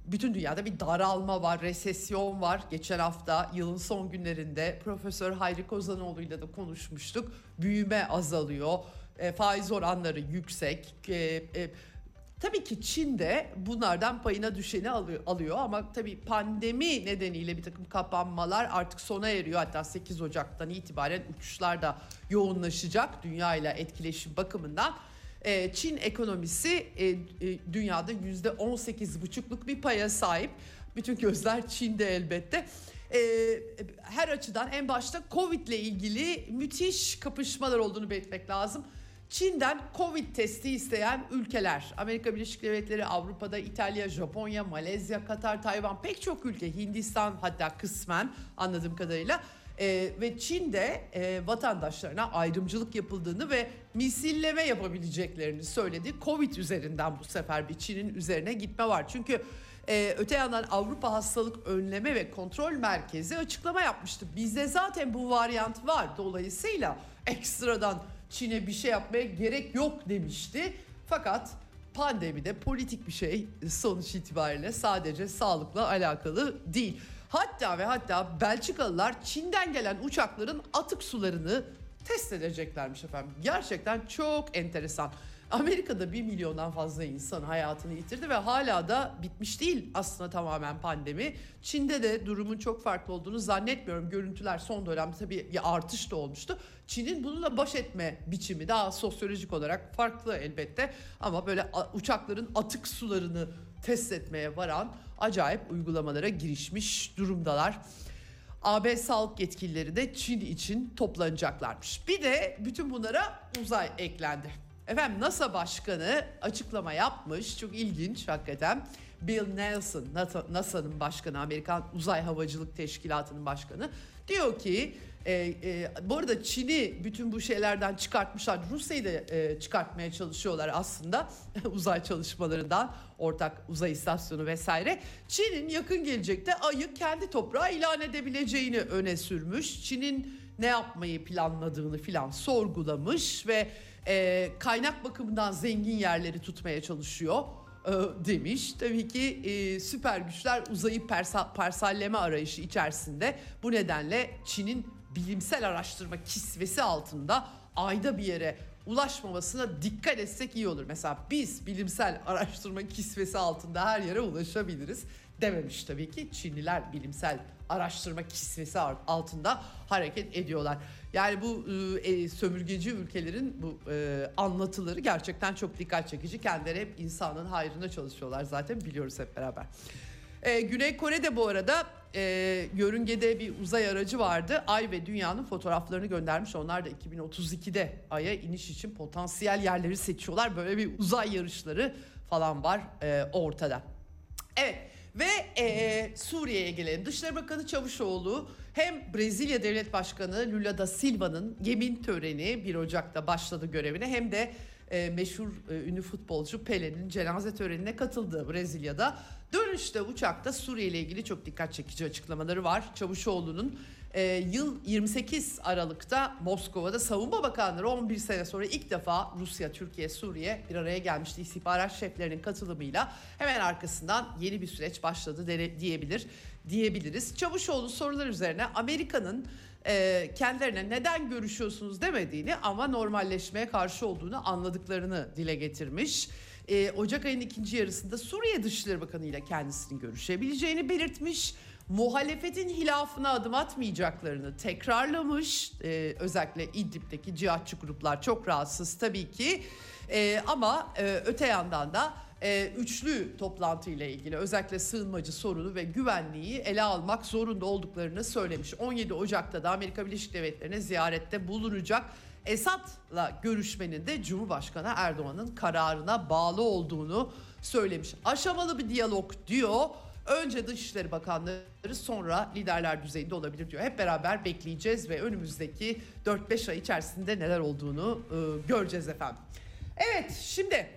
bütün dünyada bir daralma var, resesyon var. Geçen hafta yılın son günlerinde Profesör Hayri Kozanoğlu'yla da konuşmuştuk. Büyüme azalıyor, e, faiz oranları yüksek. E, e, tabii ki Çin de bunlardan payına düşeni alıyor, alıyor ama tabii pandemi nedeniyle bir takım kapanmalar artık sona eriyor. Hatta sekiz Ocak'tan itibaren uçuşlar da yoğunlaşacak dünya ile etkileşim bakımından. Çin ekonomisi dünyada yüzde on sekiz buçukluk bir paya sahip. Bütün gözler Çin'de elbette. Her açıdan en başta Covid ile ilgili müthiş kapışmalar olduğunu belirtmek lazım. Çin'den Covid testi isteyen ülkeler, Amerika Birleşik Devletleri, Avrupa'da İtalya, Japonya, Malezya, Katar, Tayvan, pek çok ülke, Hindistan hatta kısmen anladığım kadarıyla. Ee, ve Çin'de e, vatandaşlarına ayrımcılık yapıldığını ve misilleme yapabileceklerini söyledi. Covid üzerinden bu sefer bir Çin'in üzerine gitme var. Çünkü e, öte yandan Avrupa Hastalık Önleme ve Kontrol Merkezi açıklama yapmıştı. Bizde zaten bu varyant var. Dolayısıyla ekstradan Çin'e bir şey yapmaya gerek yok demişti. Fakat pandemide politik bir şey sonuç itibariyle, sadece sağlıkla alakalı değil. Hatta ve hatta Belçikalılar Çin'den gelen uçakların atık sularını test edeceklermiş efendim. Gerçekten çok enteresan. Amerika'da bir milyondan fazla insan hayatını yitirdi ve hala da bitmiş değil aslında tamamen pandemi. Çin'de de durumun çok farklı olduğunu zannetmiyorum. Görüntüler son dönemde tabii artış da olmuştu. Çin'in bununla baş etme biçimi daha sosyolojik olarak farklı elbette. Ama böyle uçakların atık sularını test etmeye varan acayip uygulamalara girişmiş durumdalar. A B sağlık yetkilileri de Çin için toplanacaklarmış. Bir de bütün bunlara uzay eklendi. Efendim, NASA başkanı açıklama yapmış. Çok ilginç hakikaten. Bill Nelson, NASA'nın başkanı, Amerikan Uzay Havacılık Teşkilatı'nın başkanı diyor ki, e, e, bu arada Çin'i bütün bu şeylerden çıkartmışlar. Rusya'yı da e, çıkartmaya çalışıyorlar aslında uzay çalışmalarından, ortak uzay istasyonu vesaire. Çin'in yakın gelecekte Ay'ı kendi toprağa ilan edebileceğini öne sürmüş. Çin'in ne yapmayı planladığını filan sorgulamış ve e, kaynak bakımından zengin yerleri tutmaya çalışıyor demiş. Tabii ki e, süper güçler uzayı persa, parselleme arayışı içerisinde. Bu nedenle Çin'in bilimsel araştırma kisvesi altında ayda bir yere ulaşmamasına dikkat etsek iyi olur. Mesela biz bilimsel araştırma kisvesi altında her yere ulaşabiliriz dememiş tabii ki. Çinliler bilimsel araştırma kisvesi altında hareket ediyorlar. Yani bu e, sömürgeci ülkelerin bu e, anlatıları gerçekten çok dikkat çekici. Kendileri hep insanın hayrına çalışıyorlar zaten, biliyoruz hep beraber. E, Güney Kore'de bu arada e, yörüngede bir uzay aracı vardı. Ay ve dünyanın fotoğraflarını göndermiş. Onlar da iki bin otuz ikide Ay'a iniş için potansiyel yerleri seçiyorlar. Böyle bir uzay yarışları falan var e, ortada. Evet. Ve e, Suriye'ye gelelim. Dışişleri Bakanı Çavuşoğlu hem Brezilya Devlet Başkanı Lula da Silva'nın yemin töreni bir Ocak'ta başladı görevine, hem de e, meşhur e, ünlü futbolcu Pelé'nin cenaze törenine katıldı Brezilya'da. Dönüşte uçakta Suriye ile ilgili çok dikkat çekici açıklamaları var. Çavuşoğlu'nun e, yıl yirmi sekiz Aralık'ta Moskova'da savunma bakanları on bir sene sonra ilk defa Rusya, Türkiye, Suriye bir araya gelmişti istihbarat şeflerinin katılımıyla. Hemen arkasından yeni bir süreç başladı diyebilir diyebiliriz. Çavuşoğlu sorular üzerine Amerika'nın e, kendilerine neden görüşüyorsunuz demediğini ama normalleşmeye karşı olduğunu anladıklarını dile getirmiş. E, Ocak ayının ikinci yarısında Suriye Dışişleri Bakanı ile kendisini görüşebileceğini belirtmiş. muhalefetin hilafına adım atmayacaklarını tekrarlamış. Ee, özellikle İdlib'deki cihatçı gruplar çok rahatsız tabii ki. Ee, ama e, öte yandan da e, üçlü toplantıyla ilgili özellikle sığınmacı sorunu ve güvenliği ele almak zorunda olduklarını söylemiş. on yedi Ocak'ta da Amerika Birleşik Devletleri'ne ziyarette bulunacak. Esad'la görüşmenin de Cumhurbaşkanı Erdoğan'ın kararına bağlı olduğunu söylemiş. Aşamalı bir diyalog diyor. Önce Dışişleri Bakanları, sonra liderler düzeyinde olabilir diyor. Hep beraber bekleyeceğiz ve önümüzdeki dört beş ay içerisinde neler olduğunu e, göreceğiz efendim. Evet, şimdi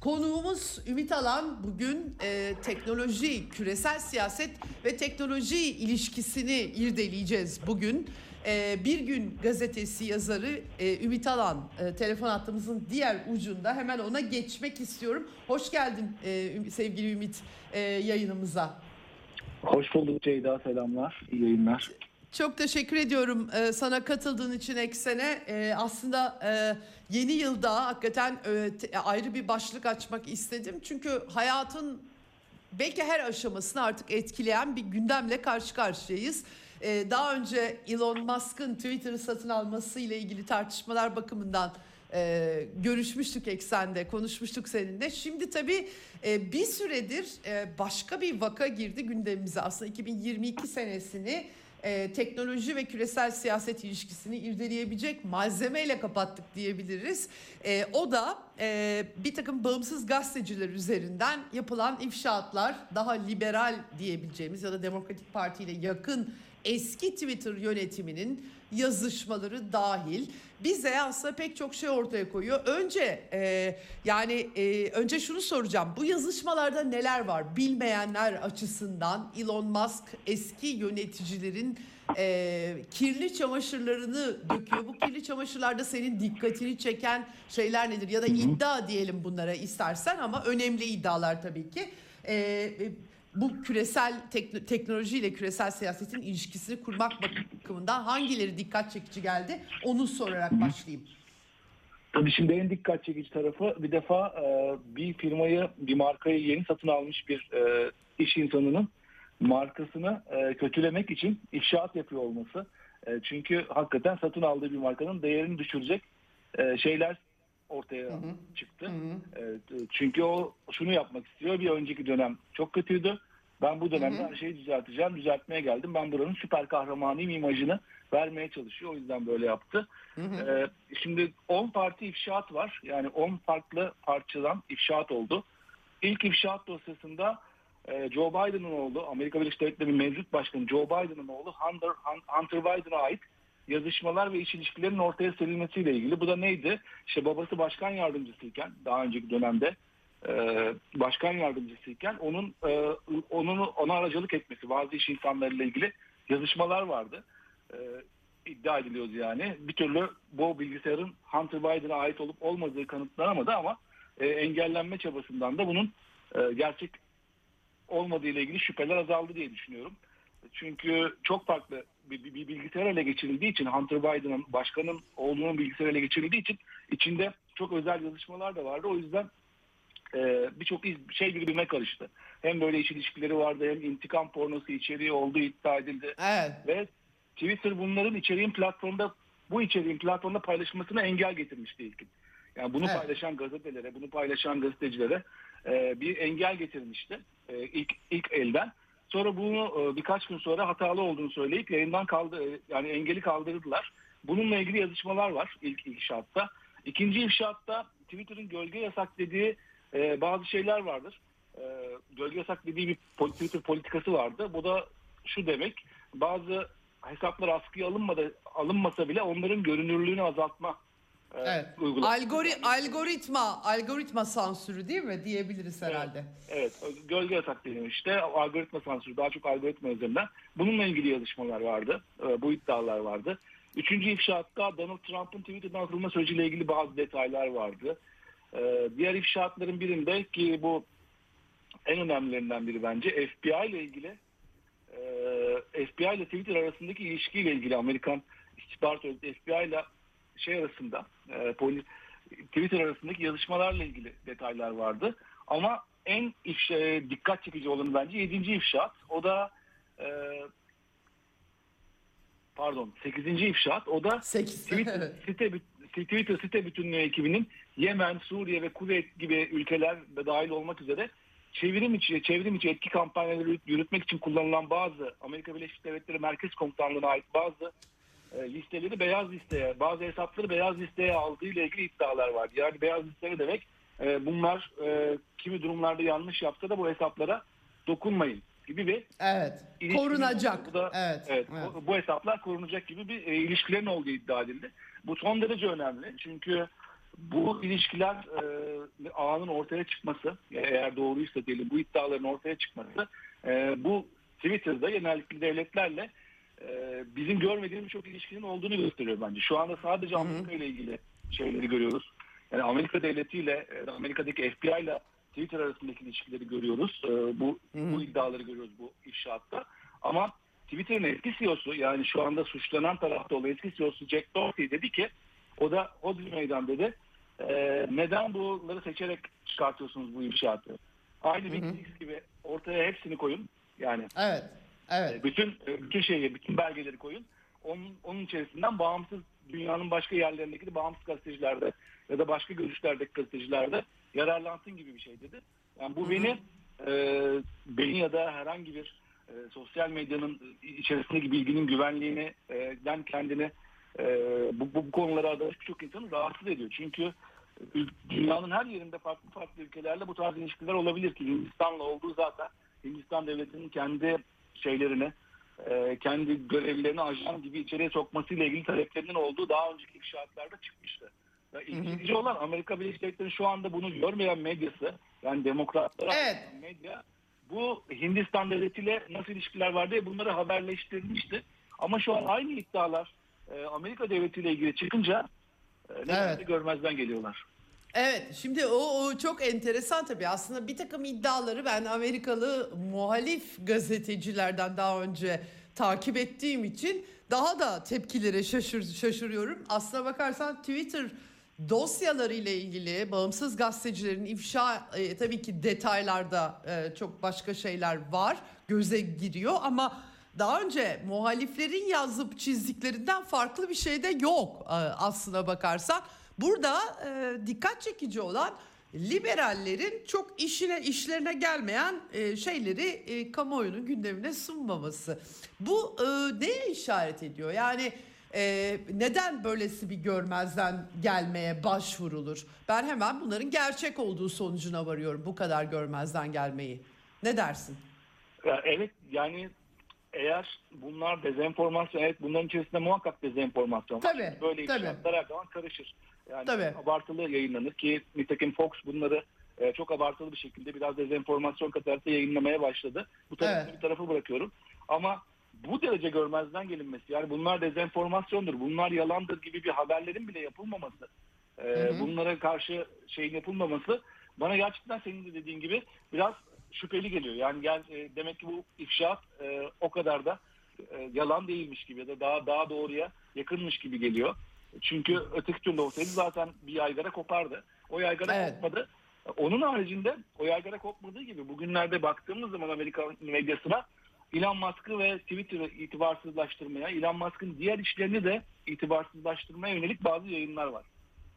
konuğumuz Ümit Alan. Bugün e, teknoloji, küresel siyaset ve teknoloji ilişkisini irdeleyeceğiz bugün. E, Bir Gün gazetesi yazarı e, Ümit Alan e, telefon hattımızın diğer ucunda, hemen ona geçmek istiyorum. Hoş geldin e, sevgili Ümit e, yayınımıza. Hoş bulduk Ceyda, selamlar, iyi yayınlar. Çok teşekkür ediyorum e, sana katıldığın için Eksen'e. E, aslında e, yeni yılda hakikaten e, te, ayrı bir başlık açmak istedim. Çünkü hayatın belki her aşamasını artık etkileyen bir gündemle karşı karşıyayız. E, daha önce Elon Musk'ın Twitter'ı satın alması ile ilgili tartışmalar bakımından e, görüşmüştük Eksen'de, konuşmuştuk seninle. Şimdi tabii e, bir süredir e, başka bir vaka girdi gündemimize. Aslında iki bin yirmi iki senesini... Ee, teknoloji ve küresel siyaset ilişkisini irdeleyebilecek malzemeyle kapattık diyebiliriz. Ee, o da e, bir takım bağımsız gazeteciler üzerinden yapılan ifşaatlar, daha liberal diyebileceğimiz ya da Demokratik Parti ile yakın eski Twitter yönetiminin yazışmaları dahil bize aslında pek çok şey ortaya koyuyor. Önce e, yani e, önce şunu soracağım. Bu yazışmalarda neler var? Bilmeyenler açısından Elon Musk eski yöneticilerin e, kirli çamaşırlarını döküyor. Bu kirli çamaşırlarda senin dikkatini çeken şeyler nedir? Ya da iddia diyelim bunlara istersen, ama önemli iddialar tabii ki. E, Bu küresel tek- teknolojiyle küresel siyasetin ilişkisini kurmak bakımından hangileri dikkat çekici geldi? Onu sorarak başlayayım. Tabii şimdi en dikkat çekici tarafı, bir defa bir firmayı, bir markayı yeni satın almış bir iş insanının markasını kötülemek için ifşaat yapıyor olması. Çünkü hakikaten satın aldığı bir markanın değerini düşürecek şeyler ortaya hı hı. çıktı. Hı hı. Çünkü o şunu yapmak istiyor. Bir önceki dönem çok kötüydü. Ben bu dönemde hı hı. her şeyi düzelteceğim. Düzeltmeye geldim. Ben buranın süper kahramanıyım imajını vermeye çalışıyor. O yüzden böyle yaptı. Hı hı. Şimdi on parti ifşaat var. Yani on farklı parçadan ifşaat oldu. İlk ifşaat dosyasında Joe Biden'ın oğlu, Amerika Birleşik Devletleri mevcut başkanı Joe Biden'ın oğlu Hunter, Hunter Biden'a ait yazışmalar ve iş ilişkilerinin ortaya serilmesiyle ilgili. Bu da neydi? İşte babası başkan yardımcısıyken, daha önceki dönemde e, başkan yardımcısıyken onun e, onun ona aracılık etmesi, bazı iş insanlarıyla ilgili yazışmalar vardı. E, iddia ediliyordu yani. Bir türlü bu bilgisayarın Hunter Biden'a ait olup olmadığı kanıtlanamadı, ama e, engellenme çabasından da bunun e, gerçek olmadığı ile ilgili şüpheler azaldı diye düşünüyorum. Çünkü çok farklı bir, bir, bir bilgisayar ele geçirildiği için, Hunter Biden'ın, başkanın oğlunun bilgisayar ele geçirildiği için içinde çok özel yazışmalar da vardı. O yüzden e, birçok şey birbirine karıştı. Hem böyle iş ilişkileri vardı, hem intikam pornosu içeriği olduğu iddia edildi. Evet. Ve Twitter bunların içeriğin platformda, bu içeriğin platformda paylaşılmasına engel getirmişti ilkin. Yani bunu evet. paylaşan gazetelere, bunu paylaşan gazetecilere e, bir engel getirmişti e, ilk ilk elden. Sonra bunu birkaç gün sonra hatalı olduğunu söyleyip yayından kaldı, yani engeli kaldırdılar. Bununla ilgili yazışmalar var ilk ifşaatta. İkinci ifşaatta Twitter'ın gölge yasak dediği bazı şeyler vardır. Gölge yasak dediği bir Twitter politikası vardı. Bu da şu demek: bazı hesaplar askıya alınmadı, alınmasa bile onların görünürlüğünü azaltma. Evet. Algori- algoritma algoritma sansürü değil mi diyebiliriz herhalde. Evet, evet. Gölge yasak deniyor işte, algoritma sansürü, daha çok algoritma üzerinden. Bununla ilgili yazışmalar vardı, bu iddialar vardı. Üçüncü ifşaatta Donald Trump'ın Twitter'dan atılma süreciyle ilgili bazı detaylar vardı. Diğer ifşaatların birinde, ki bu en önemlilerinden biri bence, F B I ile ilgili, F B I ile Twitter arasındaki ilişkiyle ilgili, Amerikan istihbarat örgütü F B I ile şey arasında, e, poli, Twitter arasındaki yazışmalarla ilgili detaylar vardı. Ama en ifşa, dikkat çekici olanı bence yedinci ifşaat. O da e, pardon sekizinci ifşaat, o da Twitter site, Twitter site bütünlüğü ekibinin Yemen, Suriye ve Kuveyt gibi ülkeler de dahil olmak üzere çevrim içi, çevrim içi etki kampanyaları yürütmek için kullanılan bazı Amerika Birleşik Devletleri Merkez Komutanlığı'na ait bazı e, listeleri beyaz listeye, bazı hesapları beyaz listeye aldığı ile ilgili iddialar vardı. Yani beyaz liste ne demek? E, bunlar e, kimi durumlarda yanlış yapsa da bu hesaplara dokunmayın gibi bir... Evet, korunacak. Da, evet, evet, evet. Bu, bu hesaplar korunacak gibi bir e, ilişkilerin olduğu iddia edildi. Bu son derece önemli çünkü bu ilişkiler e, ağının ortaya çıkması, eğer doğruysa diyelim bu iddiaların ortaya çıkması, e, bu Twitter'da genellikle devletlerle e, bizim görmediğimiz çok ilişkinin olduğunu gösteriyor bence. Şu anda sadece Amerika ile ilgili şeyleri görüyoruz. Yani Amerika devletiyle, Amerika'daki F B I ile Twitter arasındaki ilişkileri görüyoruz. E, bu, bu iddiaları görüyoruz bu ifşaatta. Ama Twitter'ın eski C E O'su, yani şu anda suçlanan tarafta olan eski C E O'su Jack Dorsey dedi ki, o da Hodri Meydan dedi. Ee, neden bunları seçerek çıkartıyorsunuz bu ifşaatı? Aynı Wikileaks gibi ortaya hepsini koyun. Yani evet, evet. Bütün bütün şeyi, bütün belgeleri koyun. Onun, onun içerisinden bağımsız dünyanın başka yerlerindeki de bağımsız gazetecilerde ya da başka görüşlerdeki gazetecilerde yararlansın gibi bir şey dedi. Yani bu hı hı. beni e, beni ya da herhangi bir e, sosyal medyanın içerisindeki bilginin güvenliğinden kendini Ee, bu, bu konulara adaş birçok insanı rahatsız ediyor. Çünkü dünyanın her yerinde farklı farklı ülkelerle bu tarz ilişkiler olabilir ki Hindistan'la olduğu zaten Hindistan devletinin kendi şeylerini, e, kendi görevlerini ajan gibi içeriye sokmasıyla ilgili taleplerinin olduğu daha önceki ifşaatlarda çıkmıştı. Yani ilginç olan Amerika Birleşik Devletleri'nin şu anda bunu görmeyen medyası, yani demokratlara evet. medya bu Hindistan devletiyle nasıl ilişkiler var diye bunları haberleştirilmişti. Ama şu an aynı iddialar Amerika devletiyle ilgili çıkınca nedense evet. görmezden geliyorlar. Evet, şimdi o, o çok enteresan tabii. Aslında bir takım iddiaları ben Amerikalı muhalif gazetecilerden daha önce takip ettiğim için daha da tepkilere şaşır, şaşırıyorum. Aslına bakarsan Twitter dosyalarıyla ilgili bağımsız gazetecilerin ifşa e, tabii ki detaylarda e, çok başka şeyler var, göze giriyor ama daha önce muhaliflerin yazıp çizdiklerinden farklı bir şey de yok aslına bakarsan. Burada e, dikkat çekici olan liberallerin çok işine işlerine gelmeyen e, şeyleri e, kamuoyunun gündemine sunmaması. Bu e, neye işaret ediyor? Yani e, neden böylesi bir görmezden gelmeye başvurulur? Ben hemen bunların gerçek olduğu sonucuna varıyorum bu kadar görmezden gelmeyi. Ne dersin? Ya, evet yani... Eğer bunlar dezenformasyon, evet bunların içerisinde muhakkak dezenformasyon var. Tabii, böyle ifşaatlar her zaman karışır. Yani tabii. abartılı yayınlanır ki nitekim Fox bunları e, çok abartılı bir şekilde biraz dezenformasyon katarak yayınlamaya başladı. Bu tarafı evet. bir tarafı bırakıyorum. Ama bu derece görmezden gelinmesi, yani bunlar dezenformasyondur, bunlar yalandır gibi bir haberlerin bile yapılmaması, e, hı hı. bunlara karşı şeyin yapılmaması bana gerçekten senin de dediğin gibi biraz şüpheli geliyor. Yani gel, e, demek ki bu ifşaat e, o kadar da e, yalan değilmiş gibi ya da daha daha doğruya yakınmış gibi geliyor. Çünkü öteki türlü olsaydı zaten bir yaygara kopardı. O yaygara evet. kopmadı. Onun haricinde o yaygara kopmadığı gibi bugünlerde baktığımız zaman Amerika medyasına Elon Musk'ı ve Twitter'ı itibarsızlaştırmaya, Elon Musk'ın diğer işlerini de itibarsızlaştırmaya yönelik bazı yayınlar var.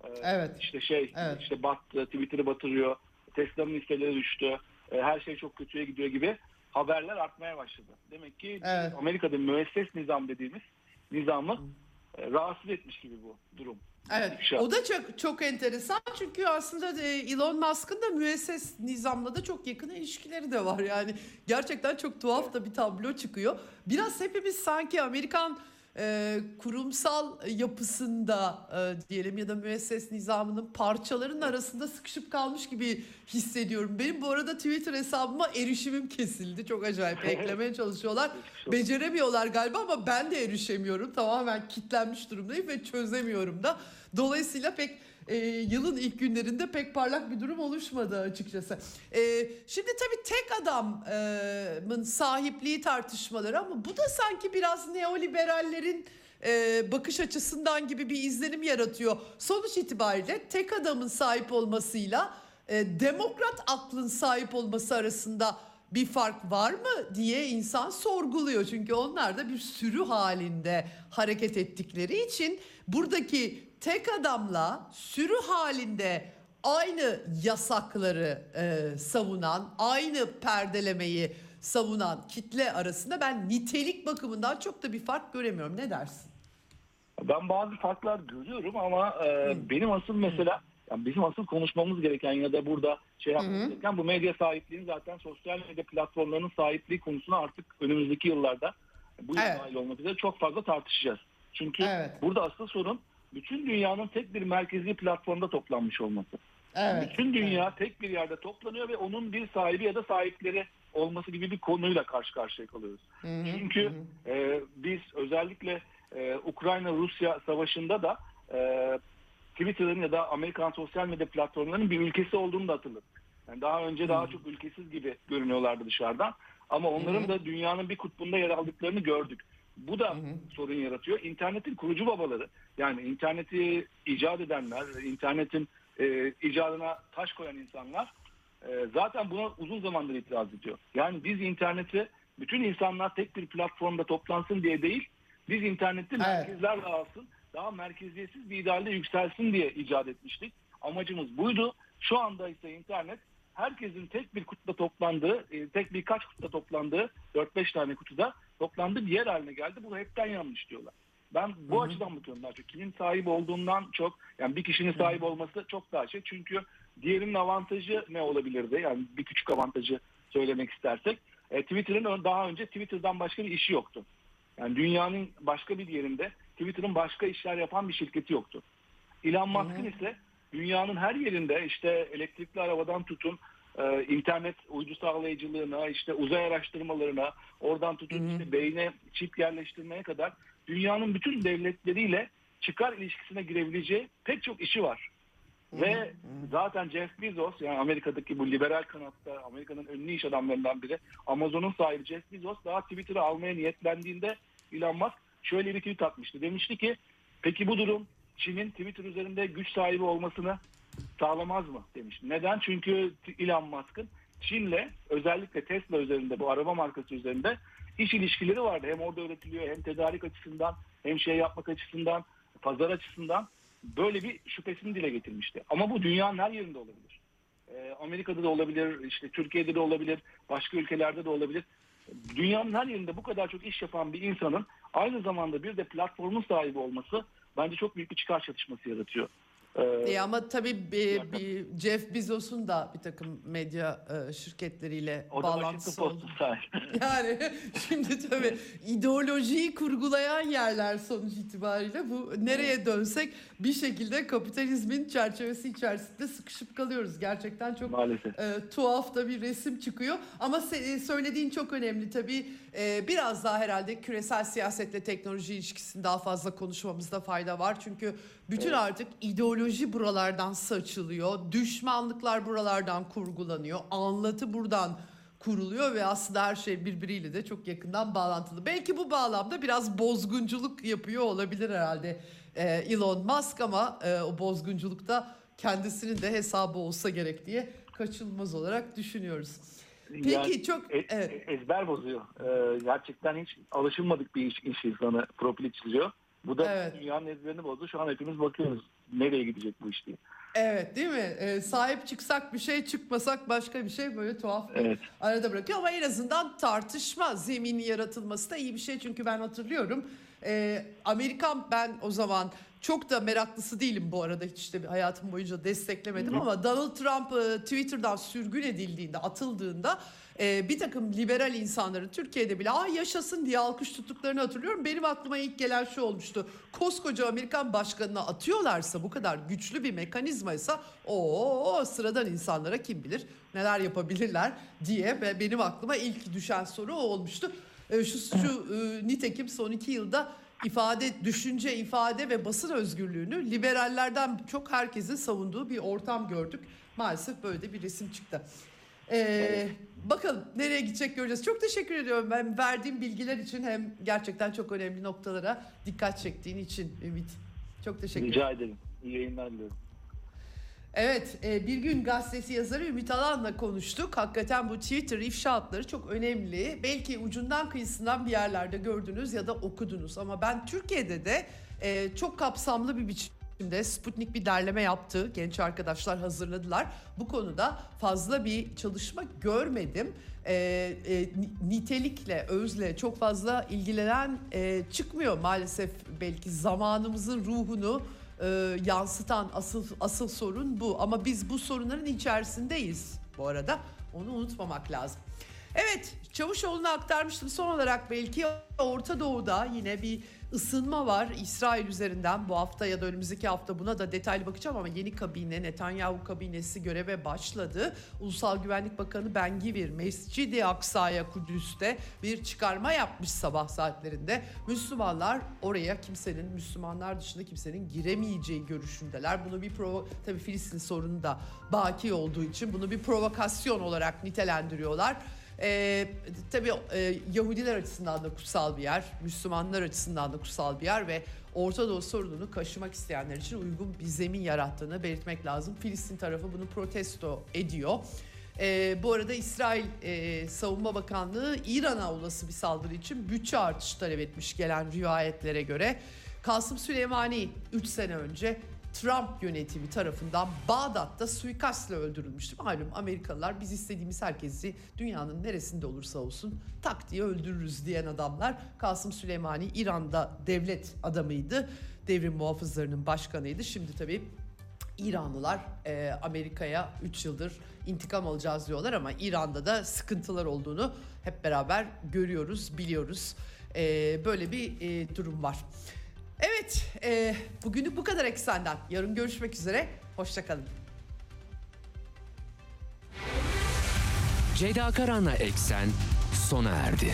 E, evet. İşte şey, evet. işte battı, Twitter'ı batırıyor, Tesla'nın hisseleri düştü, her şey çok kötüye gidiyor gibi haberler artmaya başladı. Demek ki evet. Amerika'da müesses nizam dediğimiz nizamı hmm. rahatsız etmiş gibi bu durum. Evet. İfşa. O da çok çok enteresan çünkü aslında Elon Musk'ın da müesses nizamla da çok yakın ilişkileri de var. Yani gerçekten çok tuhaf da bir tablo çıkıyor. Biraz hepimiz sanki Amerikan E, kurumsal yapısında e, diyelim ya da müesses nizamının parçalarının arasında sıkışıp kalmış gibi hissediyorum. Benim bu arada Twitter hesabıma erişimim kesildi. Çok acayip eklemeye çalışıyorlar. Beceremiyorlar galiba ama ben de erişemiyorum. Tamamen kilitlenmiş durumdayım ve çözemiyorum da. Dolayısıyla pek e, yılın ilk günlerinde pek parlak bir durum oluşmadı açıkçası. E, şimdi tabii tek adamın sahipliği tartışmaları ama bu da sanki biraz neoliberallerin e, bakış açısından gibi bir izlenim yaratıyor. Sonuç itibariyle tek adamın sahip olmasıyla e, demokrat aklın sahip olması arasında bir fark var mı diye insan sorguluyor. Çünkü onlar da bir sürü halinde hareket ettikleri için buradaki tek adamla sürü halinde aynı yasakları e, savunan, aynı perdelemeyi savunan kitle arasında ben nitelik bakımından çok da bir fark göremiyorum. Ne dersin? Ben bazı farklar görüyorum ama e, benim asıl mesela, yani bizim asıl konuşmamız gereken ya da burada şey yapmamız gereken bu medya sahipliğini, zaten sosyal medya platformlarının sahipliği konusunu artık önümüzdeki yıllarda bu yıl dahil olmak üzere çok fazla tartışacağız. Çünkü evet, burada asıl sorun bütün dünyanın tek bir merkezi platformda toplanmış olması. Evet. Bütün dünya evet, tek bir yerde toplanıyor ve onun bir sahibi ya da sahipleri olması gibi bir konuyla karşı karşıya kalıyoruz. Hı-hı. Çünkü Hı-hı. E, biz özellikle e, Ukrayna-Rusya savaşında da e, Twitter'ın ya da Amerikan sosyal medya platformlarının bir ülkesi olduğunu da hatırladık. Yani daha önce Hı-hı. daha çok ülkesiz gibi görünüyorlardı dışarıdan. Ama onların Hı-hı. da dünyanın bir kutbunda yer aldıklarını gördük. Bu da hı hı. sorun yaratıyor. İnternetin kurucu babaları, yani interneti icat edenler, internetin e, icadına taş koyan insanlar e, zaten buna uzun zamandır itiraz ediyor. Yani biz interneti bütün insanlar tek bir platformda toplansın diye değil, biz interneti evet. merkezler dağılsın, daha merkeziyetsiz bir idealde yükselsin diye icat etmiştik. Amacımız buydu. Şu anda ise internet herkesin tek bir kutuda toplandığı, tek birkaç kutuda toplandığı, dört beş tane kutuda toplandığı bir yer haline geldi. Bu hepten yanlış diyorlar. Ben bu Hı-hı. açıdan bakıyorum daha çok. Kimin sahibi olduğundan çok, yani bir kişinin sahibi olması çok daha şey. Çünkü diğerinin avantajı ne olabilirdi? Yani bir küçük avantajı söylemek istersek. E, Twitter'ın daha önce Twitter'dan başka bir işi yoktu. Yani dünyanın başka bir yerinde Twitter'ın başka işler yapan bir şirketi yoktu. Elon Musk'ın ise dünyanın her yerinde işte elektrikli arabadan tutun e, internet uydu sağlayıcılığına, işte uzay araştırmalarına, oradan tutun hı hı. işte beyne çip yerleştirmeye kadar dünyanın bütün devletleriyle çıkar ilişkisine girebileceği pek çok işi var. Hı hı. Ve hı hı. zaten Jeff Bezos, yani Amerika'daki bu liberal kanatta Amerika'nın ünlü iş adamlarından biri, Amazon'un sahibi Jeff Bezos daha Twitter'ı almaya niyetlendiğinde Elon Musk şöyle bir tweet atmıştı. Demişti ki peki bu durum Çin'in Twitter üzerinde güç sahibi olmasını sağlamaz mı demiş. Neden? Çünkü Elon Musk'ın Çin'le, özellikle Tesla üzerinde, bu araba markası üzerinde iş ilişkileri vardı. Hem orada üretiliyor, hem tedarik açısından, hem şey yapmak açısından, pazar açısından böyle bir şüphesini dile getirmişti. Ama bu dünyanın her yerinde olabilir. Amerika'da da olabilir, işte Türkiye'de de olabilir, başka ülkelerde de olabilir. Dünyanın her yerinde bu kadar çok iş yapan bir insanın aynı zamanda bir de platformun sahibi olması bence çok büyük bir çıkar çatışması yaratıyor. Ee, ama tabii bir, bir Jeff Bezos'un da bir takım medya şirketleriyle bağlantısı oldu. Yani şimdi tabii ideolojiyi kurgulayan yerler sonuç itibariyle, bu nereye dönsek bir şekilde kapitalizmin çerçevesi içerisinde sıkışıp kalıyoruz. Gerçekten çok e, tuhaf da bir resim çıkıyor. Ama se- söylediğin çok önemli tabii. E, biraz daha herhalde küresel siyasetle teknoloji ilişkisini daha fazla konuşmamızda fayda var. Çünkü bütün evet. artık ideoloji buralardan saçılıyor. Düşmanlıklar buralardan kurgulanıyor. Anlatı buradan kuruluyor ve aslında her şey birbiriyle de çok yakından bağlantılı. Belki bu bağlamda biraz bozgunculuk yapıyor olabilir herhalde ee, Elon Musk, ama e, o bozgunculukta kendisinin de hesabı olsa gerek diye kaçınılmaz olarak düşünüyoruz. Peki yani, çok... E, evet. ezber bozuyor. Ee, gerçekten hiç alışılmadık bir iş, iş insanı profili çiziyor. Bu da evet. dünyanın ezberini bozdu. Şu an hepimiz bakıyoruz. Nereye gidecek bu iş diye. Evet, değil mi? Ee, sahip çıksak bir şey, çıkmasak başka bir şey, böyle tuhaf bir evet. arada bırakıyor. Ama en azından tartışma zemini yaratılması da iyi bir şey. Çünkü ben hatırlıyorum e, Amerikan, ben o zaman çok da meraklısı değilim bu arada, hiç de hayatım boyunca desteklemedim Hı-hı. ama Donald Trump e, Twitter'dan sürgün edildiğinde, atıldığında e, bir takım liberal insanların Türkiye'de bile "Aa, yaşasın" diye alkış tuttuklarını hatırlıyorum. Benim aklıma ilk gelen şu olmuştu: koskoca Amerikan başkanına atıyorlarsa, bu kadar güçlü bir mekanizmaysa, o sıradan insanlara kim bilir neler yapabilirler diye ve benim aklıma ilk düşen soru o olmuştu. E, şu şu e, nitekim son iki yılda İfade, düşünce, ifade ve basın özgürlüğünü liberallerden çok herkesin savunduğu bir ortam gördük. Maalesef böyle de bir resim çıktı. Ee, evet. Bakalım nereye gidecek, göreceğiz. Çok teşekkür ediyorum hem verdiğim bilgiler için, hem gerçekten çok önemli noktalara dikkat çektiğin için Ümit. Çok teşekkür ederim. Rica ederim. İyi yayınlar diliyorum. Evet, Bir Gün Gazetesi yazarı Ümit Alan'la konuştuk. Hakikaten bu Twitter ifşa hatları çok önemli. Belki ucundan kıyısından bir yerlerde gördünüz ya da okudunuz. Ama ben Türkiye'de de çok kapsamlı bir biçimde Sputnik bir derleme yaptı. Genç arkadaşlar hazırladılar. Bu konuda fazla bir çalışma görmedim. E, e, nitelikle, özle çok fazla ilgilenen e, çıkmıyor maalesef. Belki zamanımızın ruhunu e, yansıtan asıl asıl sorun bu. Ama biz bu sorunların içerisindeyiz bu arada. Onu unutmamak lazım. Evet, Çavuşoğlu'na aktarmıştım. Son olarak belki Orta Doğu'da yine bir ısınma var. İsrail üzerinden bu hafta ya da önümüzdeki hafta buna da detaylı bakacağım ama yeni kabine, Netanyahu kabinesi göreve başladı. Ulusal Güvenlik Bakanı Ben Gvir, Mescid-i Aksa'ya, Kudüs'te bir çıkarma yapmış sabah saatlerinde. Müslümanlar oraya kimsenin, Müslümanlar dışında kimsenin giremeyeceği görüşündeler. Bunu bir provo- tabii Filistin sorunu da baki olduğu için bunu bir provokasyon olarak nitelendiriyorlar. Ee, tabii e, Yahudiler açısından da kutsal bir yer, Müslümanlar açısından da kutsal bir yer ve Orta Doğu sorununu kaşımak isteyenler için uygun bir zemin yarattığını belirtmek lazım. Filistin tarafı bunu protesto ediyor. Ee, bu arada İsrail e, Savunma Bakanlığı İran'a olası bir saldırı için bütçe artışı talep etmiş gelen rivayetlere göre. Kasım Süleymani üç sene önce Trump yönetimi tarafından Bağdat'ta suikastla öldürülmüştü. Malum Amerikalılar biz istediğimiz herkesi dünyanın neresinde olursa olsun tak diye öldürürüz diyen adamlar. Kasım Süleymani İran'da devlet adamıydı. Devrim muhafızlarının başkanıydı. Şimdi tabii İranlılar e, Amerika'ya üç yıldır intikam alacağız diyorlar ama İran'da da sıkıntılar olduğunu hep beraber görüyoruz, biliyoruz. E, böyle bir e, durum var. Evet, e, bugünlük bu kadar Eksen'den. Yarın görüşmek üzere, hoşça kalın. Ceyda Karan'la Eksen sona erdi.